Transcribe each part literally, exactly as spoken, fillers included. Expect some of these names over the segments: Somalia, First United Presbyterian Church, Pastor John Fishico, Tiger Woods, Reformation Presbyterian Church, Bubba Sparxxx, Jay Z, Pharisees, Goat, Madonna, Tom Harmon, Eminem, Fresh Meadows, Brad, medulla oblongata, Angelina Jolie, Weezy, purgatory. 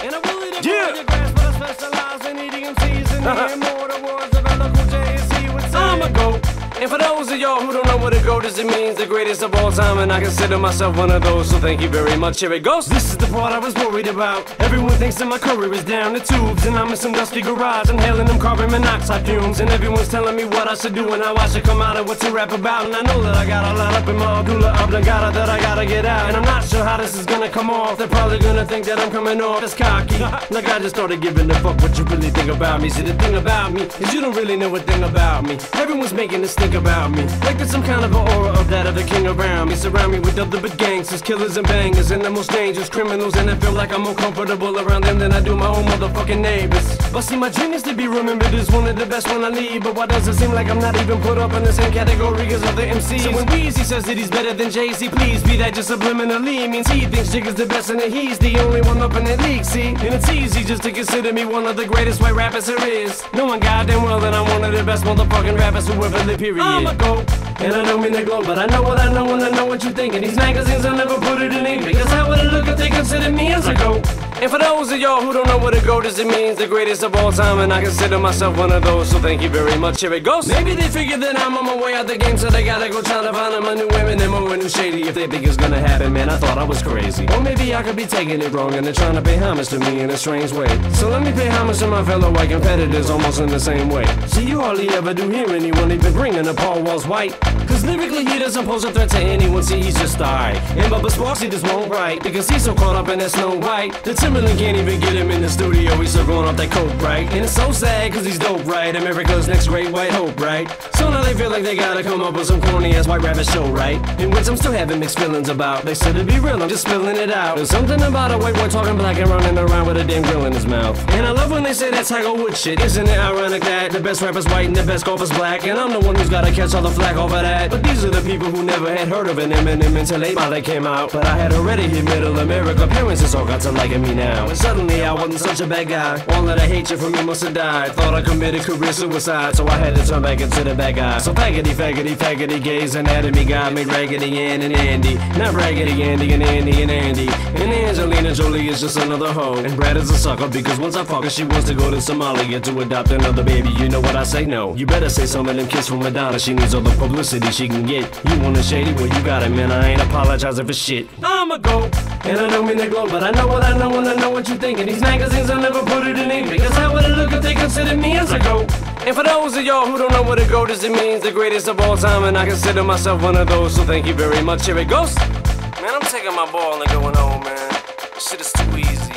And I really don't know your guys, but I specialize in E D M Cs and the immortal words of eloquent Jay Z would say. I'm a goat. And for those of y'all who don't know what a goat is, it means the greatest of all time, and I consider myself one of those, so thank you very much. Here it goes. This is the part I was worried about. Everyone thinks that my career is down the tubes, and I'm in some dusty garage, inhaling them carbon monoxide fumes, and everyone's telling me what I should do and how I should come out and what to rap about, and I know that I got a lot up in my medulla oblongata that I gotta get out, and I'm not sure how this is gonna come off. They're probably gonna think that I'm coming off as cocky. Like I just started giving a fuck what you really think about me. See, the thing about me is you don't really know a thing about me. Everyone's making this think about me like there's some kind of an aura of that other king around me. Surround me with other big gangsters, killers and bangers, and the most dangerous criminals, and I feel like I'm more comfortable around them than I do my own motherfucking neighbors. But see, my dream is to be remembered as one of the best when I leave, but why does it seem like I'm not even put up in the same category as other M Cs? So when Weezy says that he's better than Jay Z, please be that just subliminally, means he thinks Jigga's the best and that he's the only one up in the league, see? And it's easy just to consider me one of the greatest white rappers there is, knowing goddamn well that I'm one of the best motherfucking rappers who ever lived. Period. I'm a goat, and I don't mean to gloat, but I know what I know and I know what you think. And these magazines, I'll never put it in ink, because how would it look if they considered me as a goat? And for those of y'all who don't know what a goat is, it means the greatest of all time, and I consider myself one of those, so thank you very much. Here it goes. Maybe they figure that I'm on my way out the game, so they gotta go try to find them a new Eminem or a new Shady if they think it's gonna happen. Man, I thought I was crazy. Or maybe I could be taking it wrong and they're trying to pay homage to me in a strange way. So let me pay homage to my fellow white competitors almost in the same way. See, you hardly ever do hear anyone even bringing up Paul Wall's white, cause lyrically he doesn't pose a threat to anyone, see, he's just alright. And Bubba Sparxxx just won't write, because he's so caught up in that Snow White. The Timberland can't even get him in the studio, he's still going off that coke, right? And it's so sad cause he's dope, right? America's next great white hope, right? So now they feel like they gotta come up with some corny ass white rabbit show, right? And which I'm still having mixed feelings about. They said to be real, I'm just spilling it out. There's something about a white boy talking black and running around with a damn grill in his mouth. And I love when they say that Tiger Woods shit. Isn't it ironic that the best rapper's white and the best golfer's black? And I'm the one who's gotta catch all the flack over that. But these are the people who never had heard of an Eminem until they finally came out. But I had already hit middle America, parents just all got to liking me now. And suddenly I wasn't such a bad guy. All that I hate you from me must have died. Thought I committed career suicide, so I had to turn back into the bad guy. So faggoty, faggoty, faggoty, gays, anatomy guy made Raggedy Ann and Andy. Not Raggedy Andy and Andy and Andy. And Angelina Jolie is just another hoe. And Brad is a sucker because once I fuck her, she wants to go to Somalia to adopt another baby. You know what I say? No. You better say some of them kids from Madonna. She needs all the publicity she can get. You want a shady? Well, you got it, man. I ain't apologizing for shit. I'm a goat, and I don't mean to gloat, but I know what I know and I know what you think. And these magazines, I'll never put it in ink, because how would it look if they considered me as a goat? And for those of y'all who don't know what a goat is, it means the greatest of all time, and I consider myself one of those, so thank you very much. Here it goes. Man, I'm taking my ball and going home, man. This shit is too easy.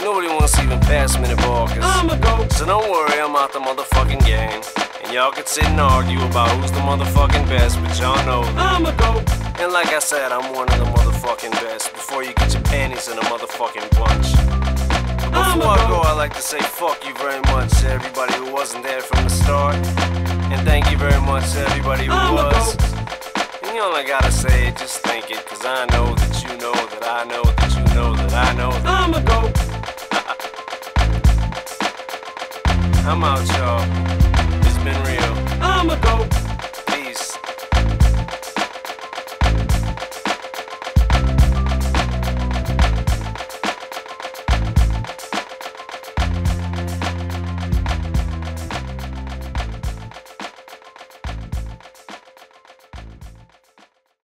Nobody wants to even pass me the ball, cause I'm a goat. So don't worry, I'm out the motherfucking game. And y'all can sit and argue about who's the motherfucking best, but y'all know that I'm a goat. And like I said, I'm one of the motherfucking best. Before you get your panties in a motherfucking bunch. Before I go, I'd like to say fuck you very much to everybody who wasn't there from the start. And thank you very much to everybody who I'm was. And you know I gotta say it, just think it, cause I know that you know that I know that you know that I know that I'm a goat. I'm out, y'all. It's been real. I'm a goat.